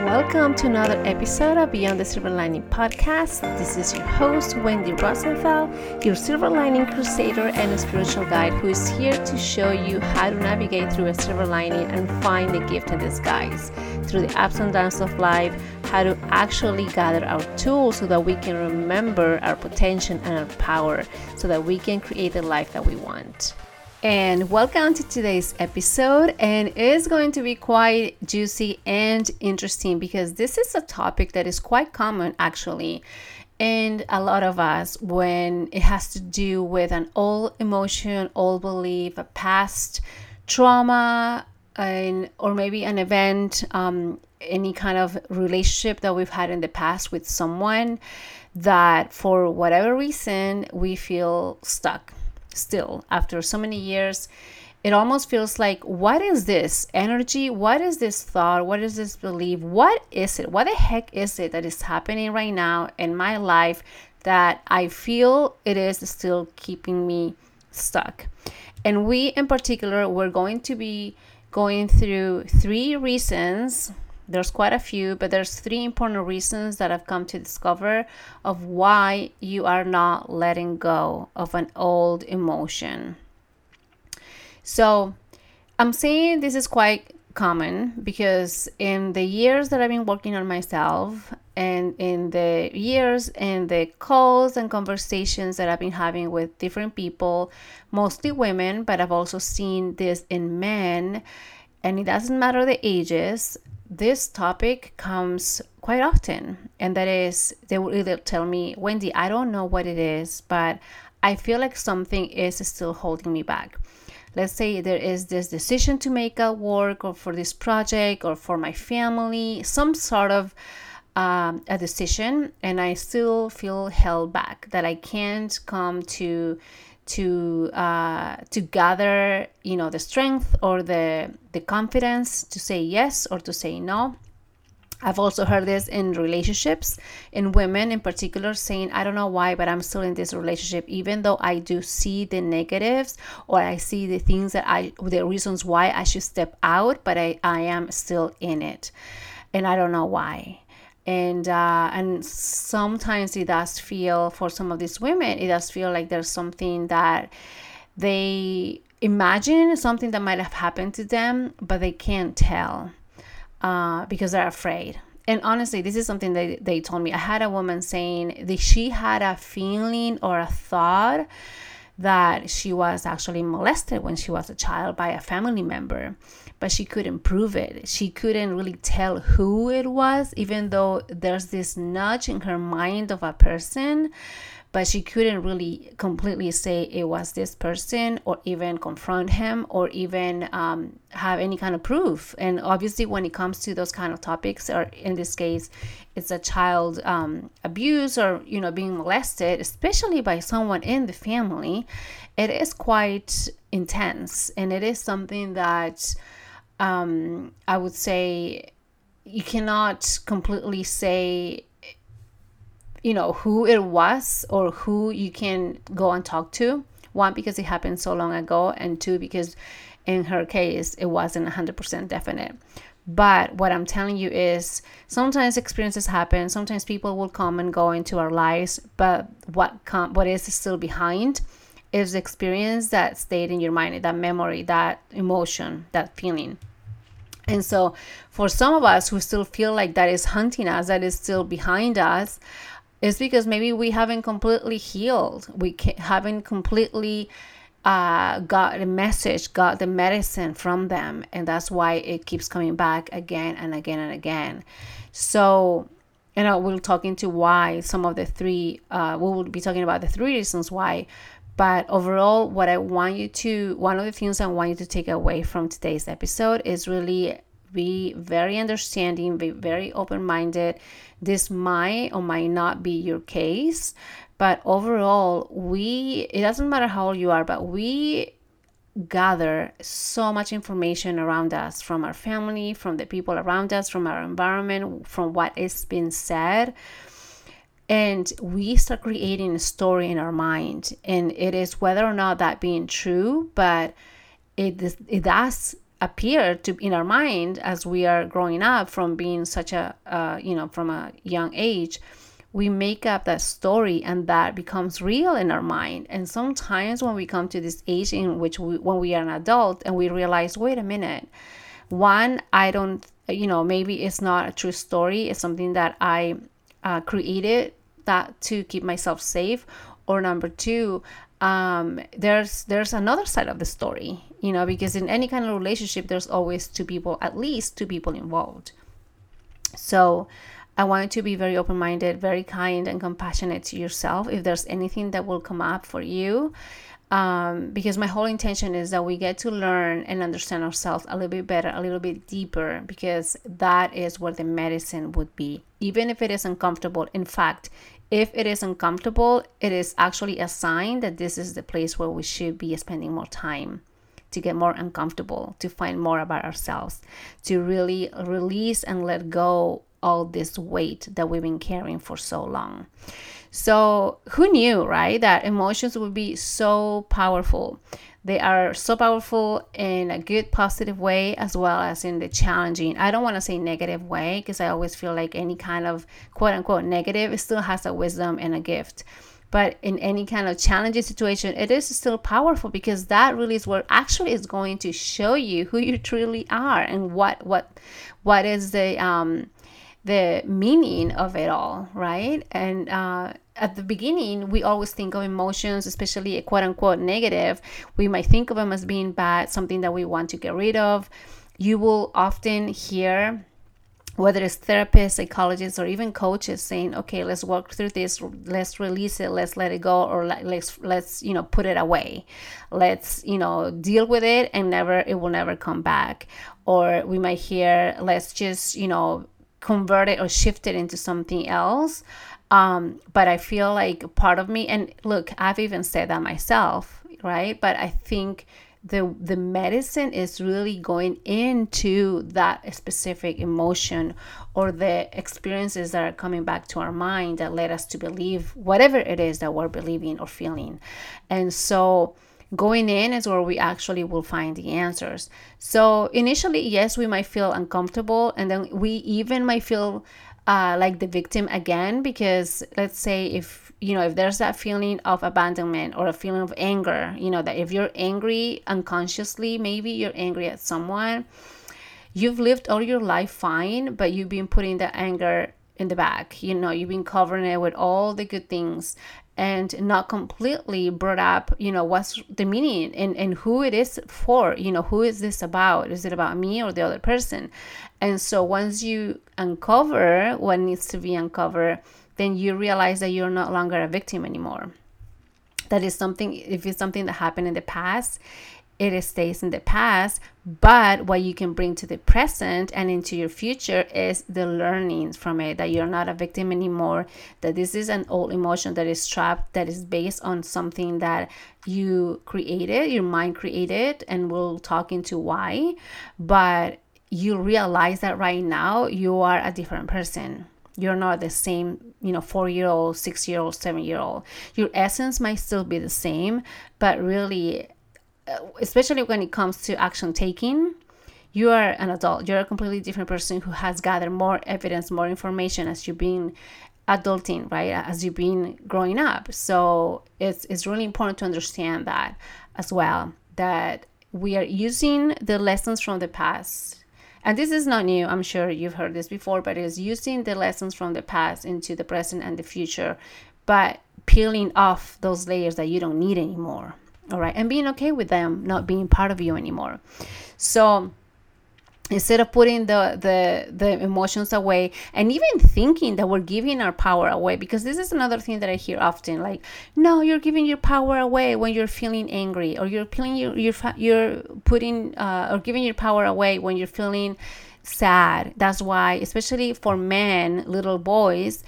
Welcome to another episode of Beyond the Silver Lining podcast. This is your host, Wendy Rosenfeld, your Silver Lining Crusader and a spiritual guide who is here to show you how to navigate through a silver lining and find the gift in disguise through the ups and downs of life, how to actually gather our tools so that we can remember our potential and our power so that we can create the life that we want. And welcome to today's episode, and it's going to be quite juicy and interesting because this is a topic that is quite common actually in a lot of us when it has to do with an old emotion, old belief, a past trauma, or maybe an event, any kind of relationship that we've had in the past with someone that for whatever reason we feel stuck. Still, after so many years, it almost feels like, what is this energy? What is this thought? What is this belief? What is it? What the heck is it that is happening right now in my life that I feel it is still keeping me stuck? And we, in particular, we're going to be going through three reasons. There's quite a few, but there's three important reasons that I've come to discover of why you are not letting go of an old emotion. So I'm saying this is quite common because in the years that I've been working on myself and in the years and the calls and conversations that I've been having with different people, mostly women, but I've also seen this in men, and it doesn't matter the ages. This topic comes quite often, and that is, they will either tell me, Wendy, I don't know what it is, but I feel like something is still holding me back. Let's say there is this decision to make at work or for this project or for my family, some sort of a decision, and I still feel held back, that I can't come to gather, you know, the strength or the confidence to say yes or to say no. I've also heard this in relationships, in women in particular, saying, I don't know why, but I'm still in this relationship, even though I do see the negatives or I see the things that the reasons why I should step out, but I am still in it and I don't know why. And sometimes it does feel, for some of these women, it does feel like there's something that they imagine, something that might have happened to them, but they can't tell because they're afraid. And honestly, this is something that they told me. I had a woman saying that she had a feeling or a thought that she was actually molested when she was a child by a family member, but she couldn't prove it. She couldn't really tell who it was, even though there's this nudge in her mind of a person, but she couldn't really completely say it was this person or even confront him or even have any kind of proof. And obviously when it comes to those kind of topics, or in this case, it's a child abuse or, you know, being molested, especially by someone in the family, it is quite intense. And it is something that I would say you cannot completely say, you know, who it was or who you can go and talk to. One, because it happened so long ago, and two, because in her case it wasn't 100% definite. But what I'm telling you is sometimes experiences happen, sometimes people will come and go into our lives, but what is still behind is the experience that stayed in your mind, that memory, that emotion, that feeling. And so for some of us who still feel like that is haunting us, that is still behind us, it's because maybe we haven't completely healed. We haven't completely got the medicine from them. And that's why it keeps coming back again and again and again. So, you know, we'll talk into why some of the three, we will be talking about the three reasons why. But overall, one of the things I want you to take away from today's episode is really be very understanding, be very open-minded. This might or might not be your case, but overall, it doesn't matter how old you are, but we gather so much information around us, from our family, from the people around us, from our environment, from what is being said, And we start creating a story in our mind, and it is whether or not that being true, but it does appear to in our mind as we are growing up from being such a from a young age. We make up that story, and that becomes real in our mind. And sometimes when we come to this age in which when we are an adult and we realize, wait a minute, one, I don't, maybe it's not a true story. It's something that I created that to keep myself safe. Or number two, there's another side of the story, because in any kind of relationship, there's always at least two people involved. So I want you to be very open-minded, very kind and compassionate to yourself if there's anything that will come up for you. Because my whole intention is that we get to learn and understand ourselves a little bit better, a little bit deeper, because that is where the medicine would be, even if it is uncomfortable. In fact, if it is uncomfortable, it is actually a sign that this is the place where we should be spending more time, to get more uncomfortable, to find more about ourselves, to really release and let go all this weight that we've been carrying for so long. So who knew, right, that emotions would be so powerful? They are so powerful in a good, positive way, as well as in the challenging, I don't want to say negative way, because I always feel like any kind of quote-unquote negative, it still has a wisdom and a gift. But in any kind of challenging situation, it is still powerful, because that really is what actually is going to show you who you truly are and what is the meaning of it all, right? And at the beginning, we always think of emotions, especially a quote-unquote negative, we might think of them as being bad, something that we want to get rid of. You will often hear, whether it's therapists, psychologists, or even coaches saying, okay, let's work through this, let's release it, let's let it go, or let's put it away. Let's, deal with it and it will never come back. Or we might hear, let's just, convert it or shift it into something else. But I feel like part of me, and look, I've even said that myself, right? But I think the medicine is really going into that specific emotion or the experiences that are coming back to our mind that led us to believe whatever it is that we're believing or feeling. And so going in is where we actually will find the answers. So initially, yes, we might feel uncomfortable, and then we even might feel like the victim again, because let's say if there's that feeling of abandonment or a feeling of anger, that if you're angry unconsciously, maybe you're angry at someone, you've lived all your life fine, but you've been putting the anger in the back, you've been covering it with all the good things and not completely brought up, what's the meaning and who it is for, who is this about? Is it about me or the other person? And so once you uncover what needs to be uncovered, then you realize that you're no longer a victim anymore. That is something, if it's something that happened in the past, it stays in the past, but what you can bring to the present and into your future is the learnings from it, that you're not a victim anymore, that this is an old emotion that is trapped, that is based on something that you created, your mind created, and we'll talk into why, but you realize that right now you are a different person. You're not the same, 4-year-old, 6-year-old, 7-year-old. Your essence might still be the same, but really, especially when it comes to action taking, you are an adult. You're a completely different person who has gathered more evidence, more information as you've been adulting, right? As you've been growing up. So it's really important to understand that as well, that we are using the lessons from the past. And this is not new. I'm sure you've heard this before, but it is using the lessons from the past into the present and the future, but peeling off those layers that you don't need anymore. All right, and being okay with them not being part of you anymore. So instead of putting the emotions away and even thinking that we're giving our power away, because this is another thing that I hear often, like, no, you're giving your power away when you're feeling angry, or you're feeling you're putting or giving your power away when you're feeling sad. That's why, especially for men, little boys,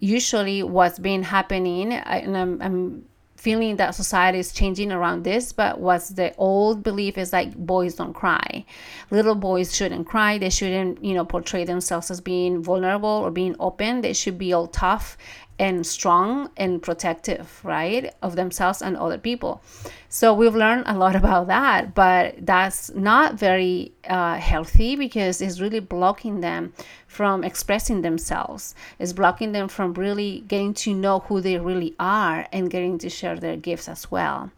usually what's been happening, and I'm feeling that society is changing around this, but what's the old belief is like, boys don't cry, little boys shouldn't cry, they shouldn't portray themselves as being vulnerable or being open, they should be all tough and strong and protective, right, of themselves and other people. So we've learned a lot about that, but that's not very healthy, because it's really blocking them from expressing themselves. It's blocking them from really getting to know who they really are and getting to share their gifts as well.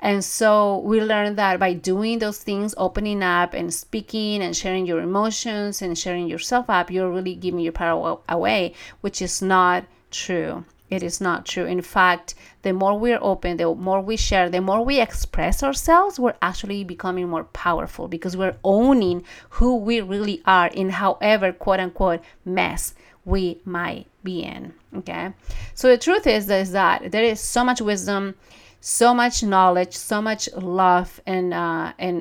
And so we learned that by doing those things, opening up and speaking and sharing your emotions and sharing yourself up, you're really giving your power away, which is not true. It is not true. In fact, the more we're open, the more we share, the more we express ourselves, we're actually becoming more powerful, because we're owning who we really are in however, quote unquote, mess we might be in. Okay. So the truth is that there is so much wisdom, so much knowledge, so much love, and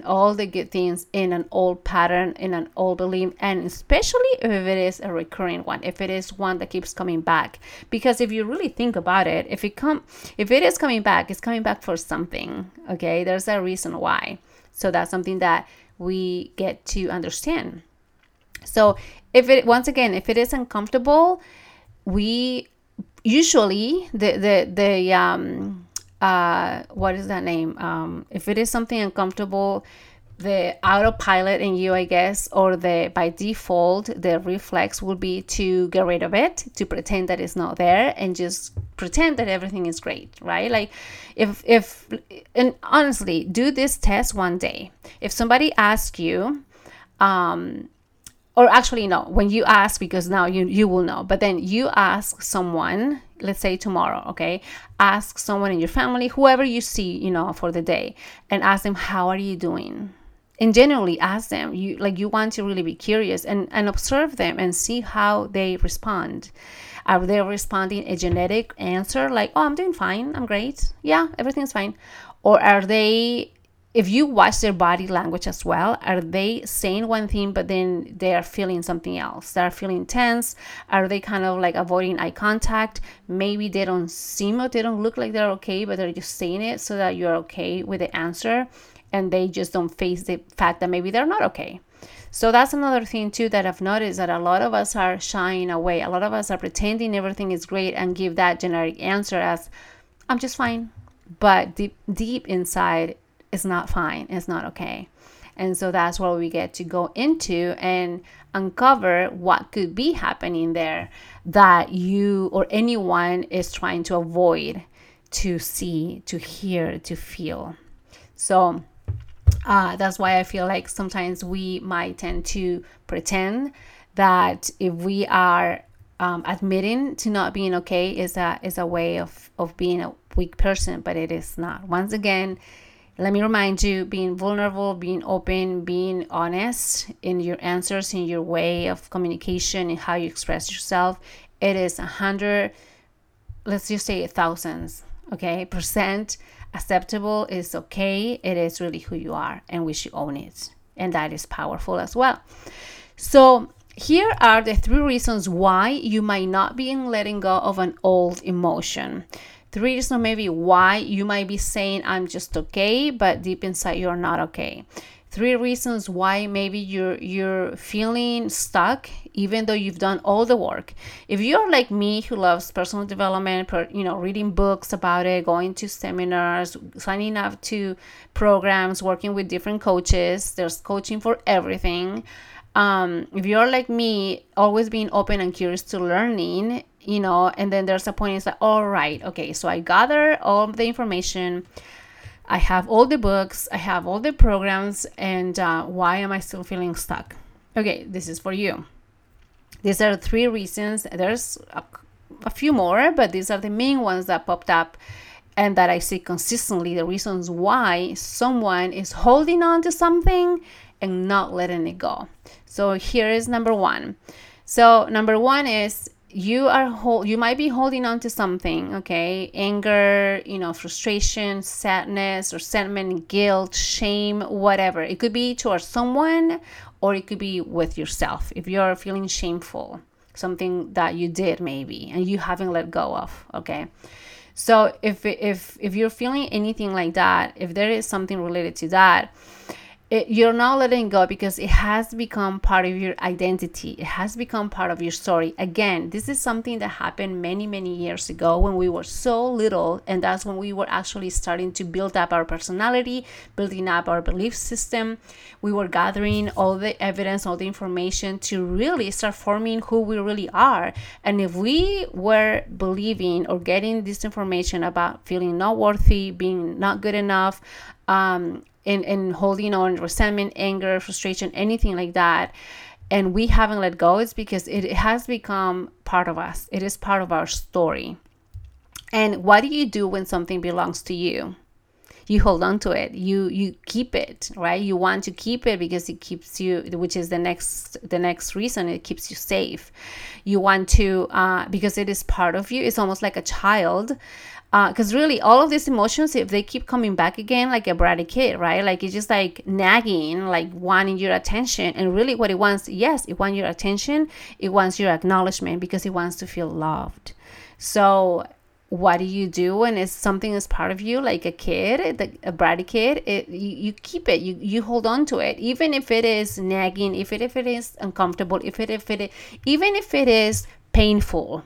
all the good things in an old pattern, in an old belief, and especially if it is a recurring one, if it is one that keeps coming back. Because if you really think about it, if it is coming back, it's coming back for something. Okay, there's a reason why. So that's something that we get to understand. So if it is uncomfortable, we usually if it is something uncomfortable, the autopilot in you, I guess, or by default, the reflex will be to get rid of it, to pretend that it's not there and just pretend that everything is great, right? Like if, and honestly, do this test one day. If somebody asks you, or actually no, when you ask, because now you will know, but then you ask someone, let's say tomorrow, okay, ask someone in your family, whoever you see, for the day, and ask them, how are you doing? And generally ask them, you want to really be curious and observe them and see how they respond. Are they responding a generic answer like, oh, I'm doing fine, I'm great, yeah, everything's fine? Or are they, if you watch their body language as well, are they saying one thing, but then they are feeling something else? They are feeling tense. Are they kind of like avoiding eye contact? Maybe they don't seem or they don't look like they're okay, but they're just saying it so that you're okay with the answer, and they just don't face the fact that maybe they're not okay. So that's another thing too that I've noticed, that a lot of us are shying away. A lot of us are pretending everything is great and give that generic answer as, I'm just fine. But deep inside, it's not fine, it's not okay. And so that's where we get to go into and uncover what could be happening there that you or anyone is trying to avoid to see, to hear, to feel. So that's why I feel like sometimes we might tend to pretend that if we are admitting to not being okay is a way of being a weak person, but it is not. Once again, let me remind you, being vulnerable, being open, being honest in your answers, in your way of communication, and how you express yourself, it is 100, let's just say thousands, okay, percent acceptable. It's okay. It is really who you are, and we should own it. And that is powerful as well. So here are the 3 reasons why you might not be letting go of an old emotion. 3 reasons maybe why you might be saying, I'm just okay, but deep inside you're not okay. 3 reasons why maybe you're feeling stuck, even though you've done all the work. If you're like me, who loves personal development, reading books about it, going to seminars, signing up to programs, working with different coaches, there's coaching for everything. If you're like me, always being open and curious to learning, and then there's a point, it's like, all right, okay, so I gather all the information, I have all the books, I have all the programs, and why am I still feeling stuck? Okay, this is for you. These are 3 reasons. There's a few more, but these are the main ones that popped up and that I see consistently, the reasons why someone is holding on to something and not letting it go. So here is number 1. So number 1 is, you might be holding on to something, okay? Anger, frustration, sadness, resentment, guilt, shame, whatever. It could be towards someone, or it could be with yourself. If you're feeling shameful, something that you did maybe, and you haven't let go of, okay? So if you're feeling anything like that, if there is something related to that, You're not letting go because it has become part of your identity. It has become part of your story. Again, this is something that happened many, many years ago when we were so little, and that's when we were actually starting to build up our personality, building up our belief system. We were gathering all the evidence, all the information to really start forming who we really are. And if we were believing or getting this information about feeling not worthy, being not good enough, and holding on resentment, anger, frustration, anything like that, and we haven't let go, it's because it has become part of us. It is part of our story. And what do you do when something belongs to you? You hold on to it. You keep it, right? You want to keep it because it keeps you, which is the next reason it keeps you safe. You want to, because it is part of you. It's almost like a child. Because really all of these emotions, if they keep coming back again, like a bratty kid, right? Like it's just like nagging, like wanting your attention. And really what it wants, yes, it wants your attention. It wants your acknowledgement because it wants to feel loved. So what do you do when it's something that's part of you, like a kid, a bratty kid? You keep it. You hold on to it. Even if it is nagging, if it is uncomfortable, even if it is painful,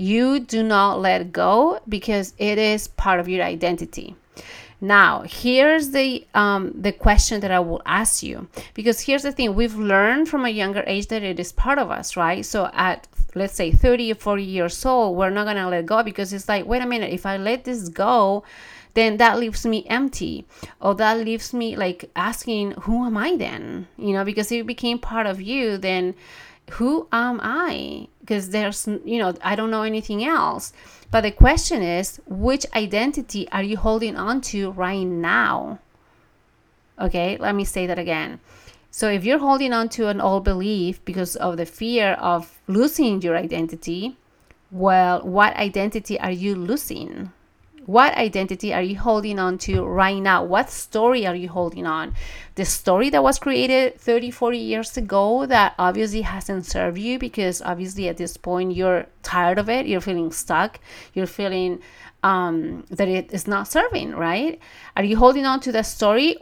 you do not let go because it is part of your identity. Now, here's the question that I will ask you, because here's the thing. We've learned from a younger age that it is part of us, right? So at, let's say, 30 or 40 years old, we're not going to let go because it's like, wait a minute, if I let this go, then that leaves me empty, or that leaves me like asking, who am I then? You know, because if it became part of you, then who am I? Because there's, I don't know anything else. But the question is, which identity are you holding on to right now? Okay, let me say that again. So if you're holding on to an old belief because of the fear of losing your identity, well, what identity are you losing? What identity are you holding on to right now? What story are you holding on? The story that was created 30, 40 years ago that obviously hasn't served you, because obviously at this point you're tired of it. You're feeling stuck. You're feeling that it is not serving, right? Are you holding on to that story?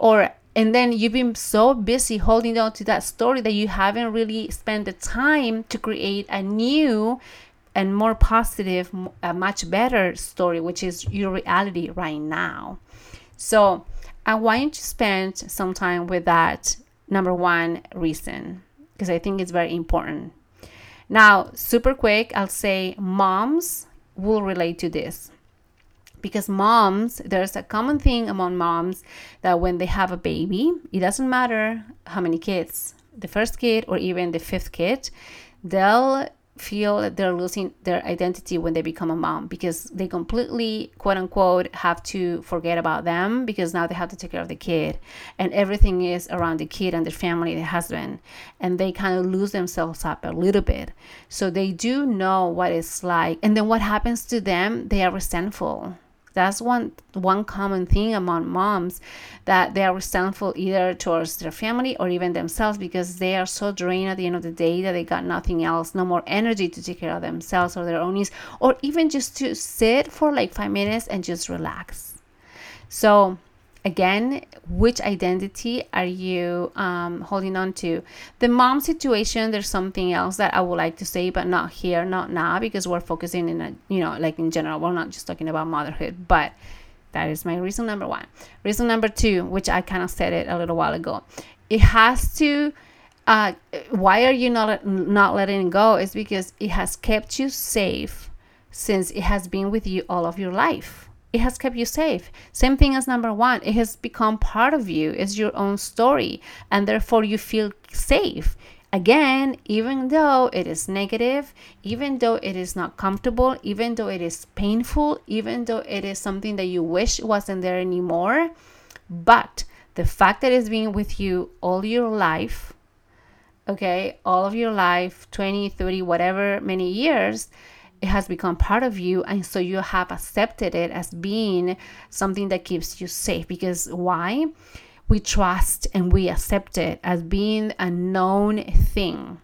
And then you've been so busy holding on to that story that you haven't really spent the time to create a new and more positive, a much better story, which is your reality right now. So I want you to spend some time with that number one reason, because I think it's very important. Now, super quick, I'll say moms will relate to this, because moms, there's a common thing among moms that when they have a baby, it doesn't matter how many kids, the first kid or even the fifth kid, they'll feel that they're losing their identity when they become a mom, because they completely, quote unquote, have to forget about them, because now they have to take care of the kid, and everything is around the kid and their family, the husband, and they kind of lose themselves up a little bit. So they do know what it's like, and then what happens to them, they are resentful. That's one common thing among moms, that they are resentful either towards their family or even themselves, because they are so drained at the end of the day that they got nothing else, no more energy to take care of themselves or their own needs, or even just to sit for like 5 minutes and just relax. So again, which identity are you holding on to? The mom situation, there's something else that I would like to say, but not here, not now, because we're focusing in in general. We're not just talking about motherhood, but that is my reason number one. Reason number two, which I kind of said it a little while ago, it has to, why are you not letting go? It's because it has kept you safe since it has been with you all of your life. It has kept you safe. Same thing as number one. It has become part of you. It's your own story. And therefore you feel safe. Again, even though it is negative, even though it is not comfortable, even though it is painful, even though it is something that you wish wasn't there anymore. But the fact that it's been with you all your life, okay, all of your life, 20, 30, whatever many years, it has become part of you, and so you have accepted it as being something that keeps you safe. Because why? We trust and we accept it as being a known thing,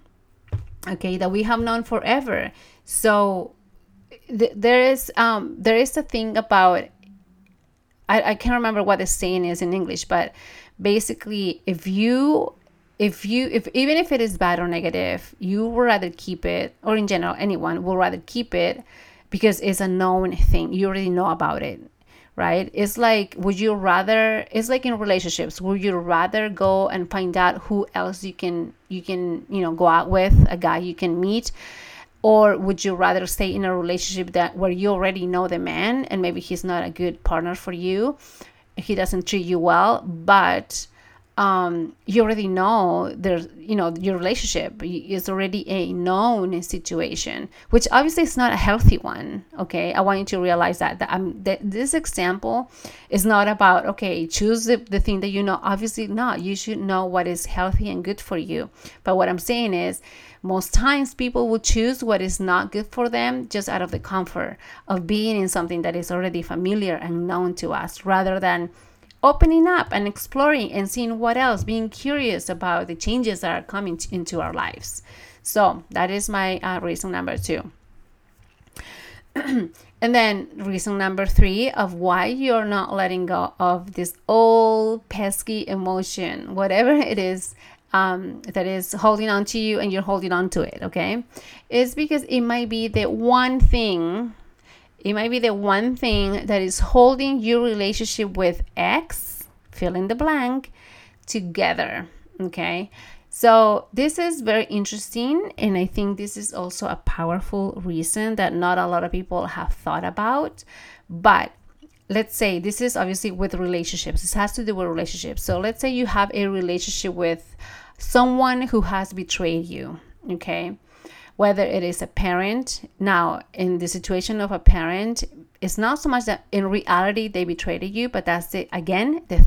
okay, that we have known forever. So there is a thing about, I can't remember what the saying is in English, but basically, if even if it is bad or negative, you would rather keep it, or in general, anyone will rather keep it because it's a known thing. You already know about it, right? It's like, it's like in relationships, would you rather go and find out who else you can go out with, a guy you can meet? Or would you rather stay in a relationship where you already know the man, and maybe he's not a good partner for you, he doesn't treat you well, but you already know your relationship is already a known situation, which obviously is not a healthy one. Okay, I want you to realize that this example is not about, okay, choose the thing that you know. Obviously not. You should know what is healthy and good for you. But what I'm saying is, most times people will choose what is not good for them just out of the comfort of being in something that is already familiar and known to us, rather than opening up and exploring and seeing what else, being curious about the changes that are coming into our lives. So that is my reason number 2. And then reason number 3 of why you're not letting go of this old pesky emotion, whatever it is, that is holding on to you and you're holding on to it, okay? It's because it might be the one thing that is holding your relationship with X, fill in the blank, together, okay? So this is very interesting, and I think this is also a powerful reason that not a lot of people have thought about. But let's say this is obviously with relationships. This has to do with relationships. So let's say you have a relationship with someone who has betrayed you, okay? Whether it is a parent. Now, in the situation of a parent, it's not so much that in reality they betrayed you, but that's the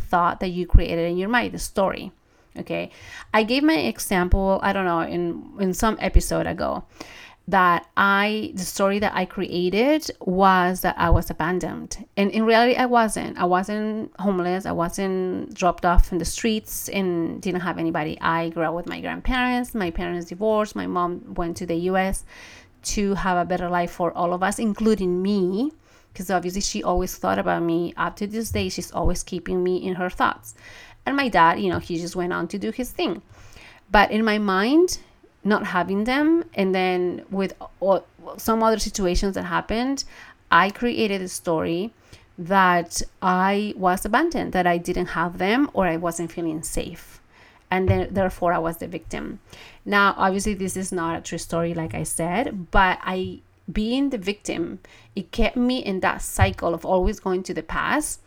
thought that you created in your mind, the story, okay? I gave my example, I don't know, in some episode ago, that the story that I created was that I was abandoned. And in reality, I wasn't. I wasn't homeless. I wasn't dropped off in the streets and didn't have anybody. I grew up with my grandparents. My parents divorced. My mom went to the US to have a better life for all of us, including me, because obviously she always thought about me. Up to this day, she's always keeping me in her thoughts. And my dad, he just went on to do his thing. But in my mind, not having them, and then with some other situations that happened, I created a story that I was abandoned, that I didn't have them, or I wasn't feeling safe, and then therefore I was the victim. Now, obviously this is not a true story, like I said, but being the victim, it kept me in that cycle of always going to the past,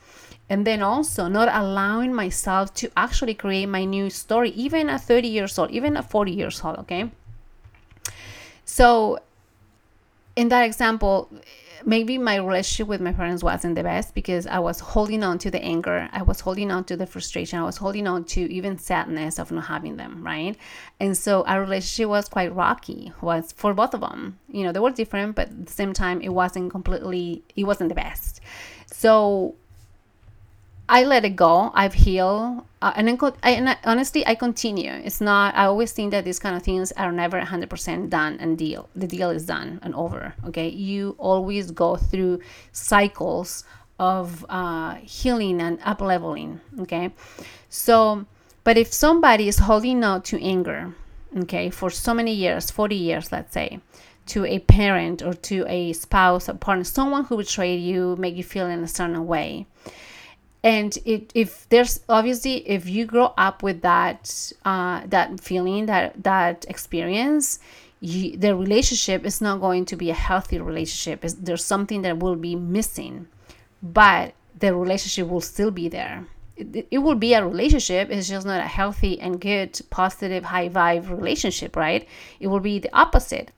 and then also not allowing myself to actually create my new story, even at 30 years old, even at 40 years old, okay? So in that example, maybe my relationship with my parents wasn't the best because I was holding on to the anger. I was holding on to the frustration. I was holding on to even sadness of not having them, right? And so our relationship was quite rocky, was for both of them. They were different, but at the same time, it wasn't the best. So I let it go. I've healed. Honestly, I continue. I always think that these kind of things are never 100% done and deal. The deal is done and over, okay? You always go through cycles of healing and up-leveling, okay? So, but if somebody is holding on to anger, okay, for so many years, 40 years, let's say, to a parent or to a spouse, a partner, someone who betrayed you, make you feel in a certain way, and if you grow up with that feeling, that experience, the relationship is not going to be a healthy relationship. There's something that will be missing, but the relationship will still be there. It will be a relationship. It's just not a healthy and good, positive, high vibe relationship, right? It will be the opposite.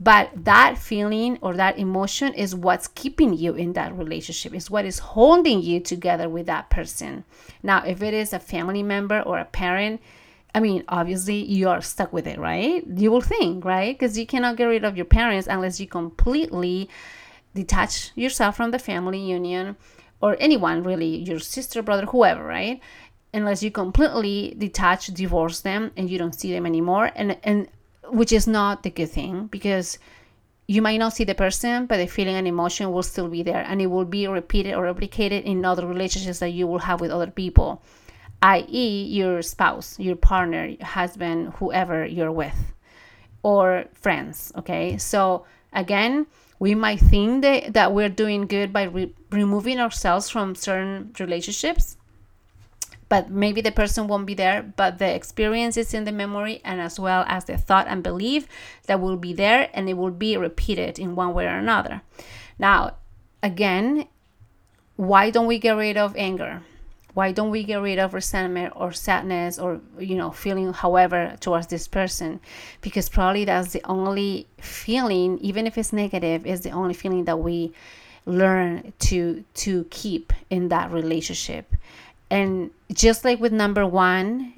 But that feeling or that emotion is what's keeping you in that relationship. It's what is holding you together with that person. Now, if it is a family member or a parent, I mean, obviously you are stuck with it, right? You will think, right? Because you cannot get rid of your parents unless you completely detach yourself from the family union, or anyone really, your sister, brother, whoever, right? Unless you completely detach, divorce them, and you don't see them anymore. And which is not the good thing, because you might not see the person, but the feeling and emotion will still be there, and it will be repeated or replicated in other relationships that you will have with other people. i.e. your spouse, your partner, husband, whoever you're with, or friends, okay? So again, we might think that we're doing good by removing ourselves from certain relationships, but maybe the person won't be there, but the experience is in the memory, and as well as the thought and belief that will be there, and it will be repeated in one way or another. Now, again, why don't we get rid of anger? Why don't we get rid of resentment or sadness or, feeling however towards this person? Because probably that's the only feeling, even if it's negative, is the only feeling that we learn to keep in that relationship. And just like with number one,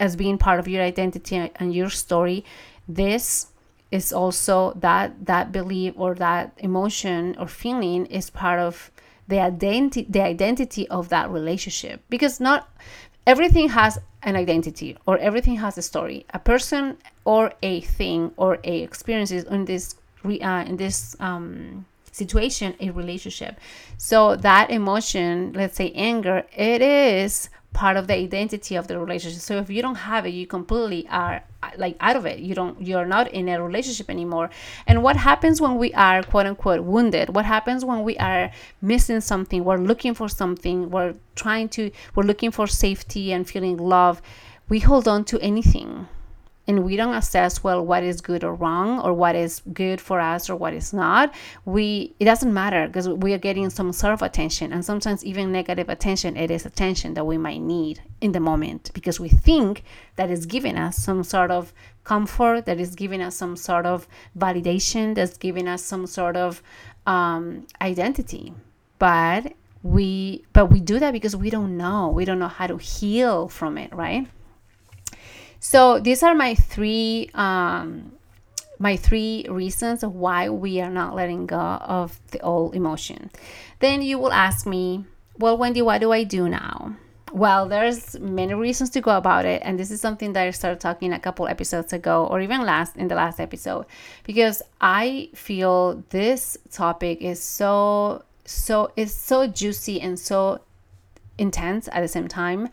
as being part of your identity and your story, this is also that belief or that emotion or feeling is part of the identity of that relationship, because not everything has an identity or everything has a story. A person or a thing or a experiences in this situation, a relationship. So that emotion, let's say anger, it is part of the identity of the relationship. So if you don't have it, you completely are out of it. You're not in a relationship anymore. And what happens when we are quote unquote wounded? What happens when we are missing something? We're looking for something. We're looking for safety and feeling love. We hold on to anything, and we don't assess what is good or wrong, or what is good for us or what is not. It doesn't matter, because we are getting some sort of attention, and sometimes even negative attention. It is attention that we might need in the moment, because we think that is giving us some sort of comfort, that is giving us some sort of validation, that's giving us some sort of identity. But we do that because we don't know how to heal from it, right? So these are my three reasons of why we are not letting go of the old emotion. Then you will ask me, well, Wendy, what do I do now? Well, there's many reasons to go about it. And this is something that I started talking a couple episodes ago, or even in the last episode, because I feel this topic is so juicy and so intense at the same time,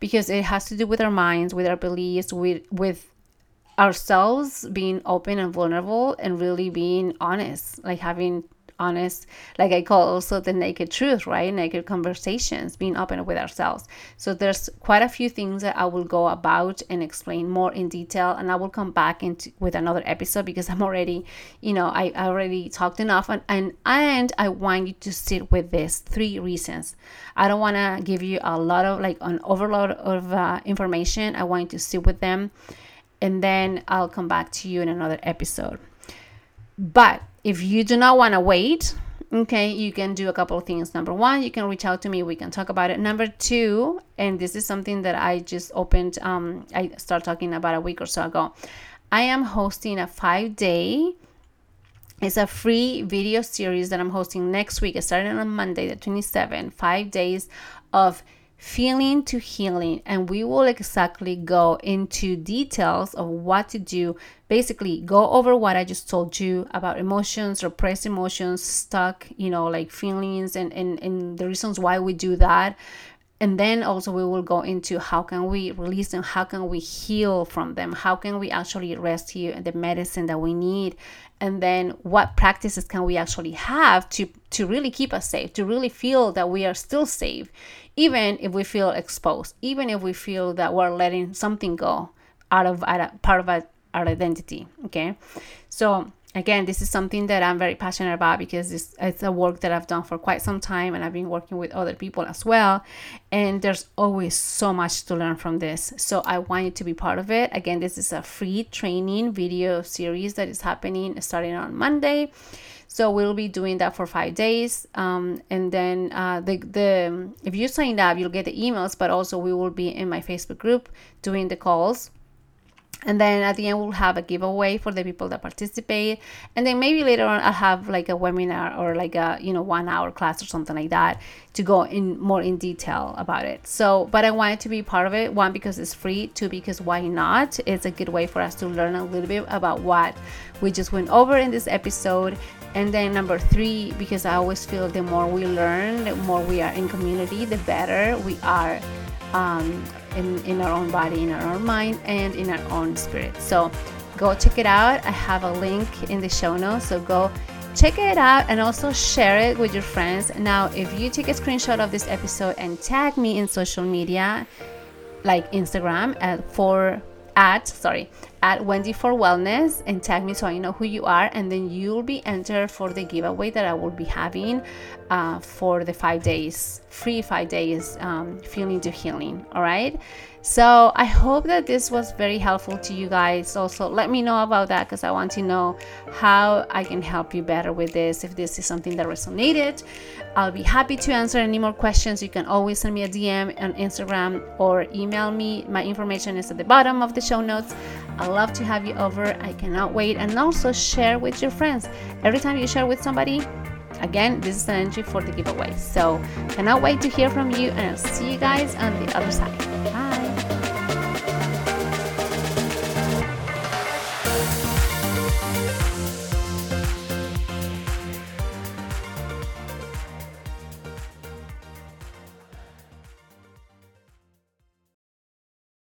because it has to do with our minds, with our beliefs, with ourselves, being open and vulnerable and really being honest, having honest, I call also the naked truth, right? Naked conversations, being open with ourselves. So there's quite a few things that I will go about and explain more in detail, and I will come back with another episode, because I'm already, I already talked enough, and I want you to sit with these three reasons. I don't want to give you a lot of an overload of information. I want you to sit with them, and then I'll come back to you in another episode. But if you do not want to wait, okay, you can do a couple of things. Number one, you can reach out to me. We can talk about it. Number two, and this is something that I just opened, I started talking about a week or so ago. I am hosting a 5-day, it's a free video series that I'm hosting next week. It started on Monday, the 27th, 5 days of feeling to healing, and we will exactly go into details of what to do. Basically go over what I just told you about emotions, repressed emotions, stuck feelings, and the reasons why we do that. And then also we will go into how can we release them, how can we heal from them, how can we actually rescue the medicine that we need, and then what practices can we actually have to really keep us safe, to really feel that we are still safe, even if we feel exposed, even if we feel that we're letting something go out of our identity, okay? So again, this is something that I'm very passionate about, because it's a work that I've done for quite some time, and I've been working with other people as well. And there's always so much to learn from this. So I want you to be part of it. Again, this is a free training video series that is happening starting on Monday. So we'll be doing that for 5 days. And then if you sign up, you'll get the emails, but also we will be in my Facebook group doing the calls. And then at the end, we'll have a giveaway for the people that participate. And then maybe later on, I'll have a webinar or a 1-hour class or something like that to go in more in detail about it. So, but I wanted to be part of it. One, because it's free. Two, because why not? It's a good way for us to learn a little bit about what we just went over in this episode. And then number three, because I always feel the more we learn, the more we are in community, the better we are in our own body, in our own mind, and in our own spirit. So go check it out. I have a link in the show notes, so go check it out and also share it with your friends. Now, if you take a screenshot of this episode and tag me in social media, like Instagram at Wendy for Wellness, and tag me so I know who you are, and then you'll be entered for the giveaway that I will be having for the 5 days, free 5 days, Feeling to Healing. All right. So I hope that this was very helpful to you guys. Also, let me know about that, because I want to know how I can help you better with this. If this is something that resonated, I'll be happy to answer any more questions. You can always send me a DM on Instagram or email me. My information is at the bottom of the show notes. I'd love to have you over. I cannot wait. And also share with your friends. Every time you share with somebody, again, this is an entry for the giveaway. So cannot wait to hear from you, and I'll see you guys on the other side.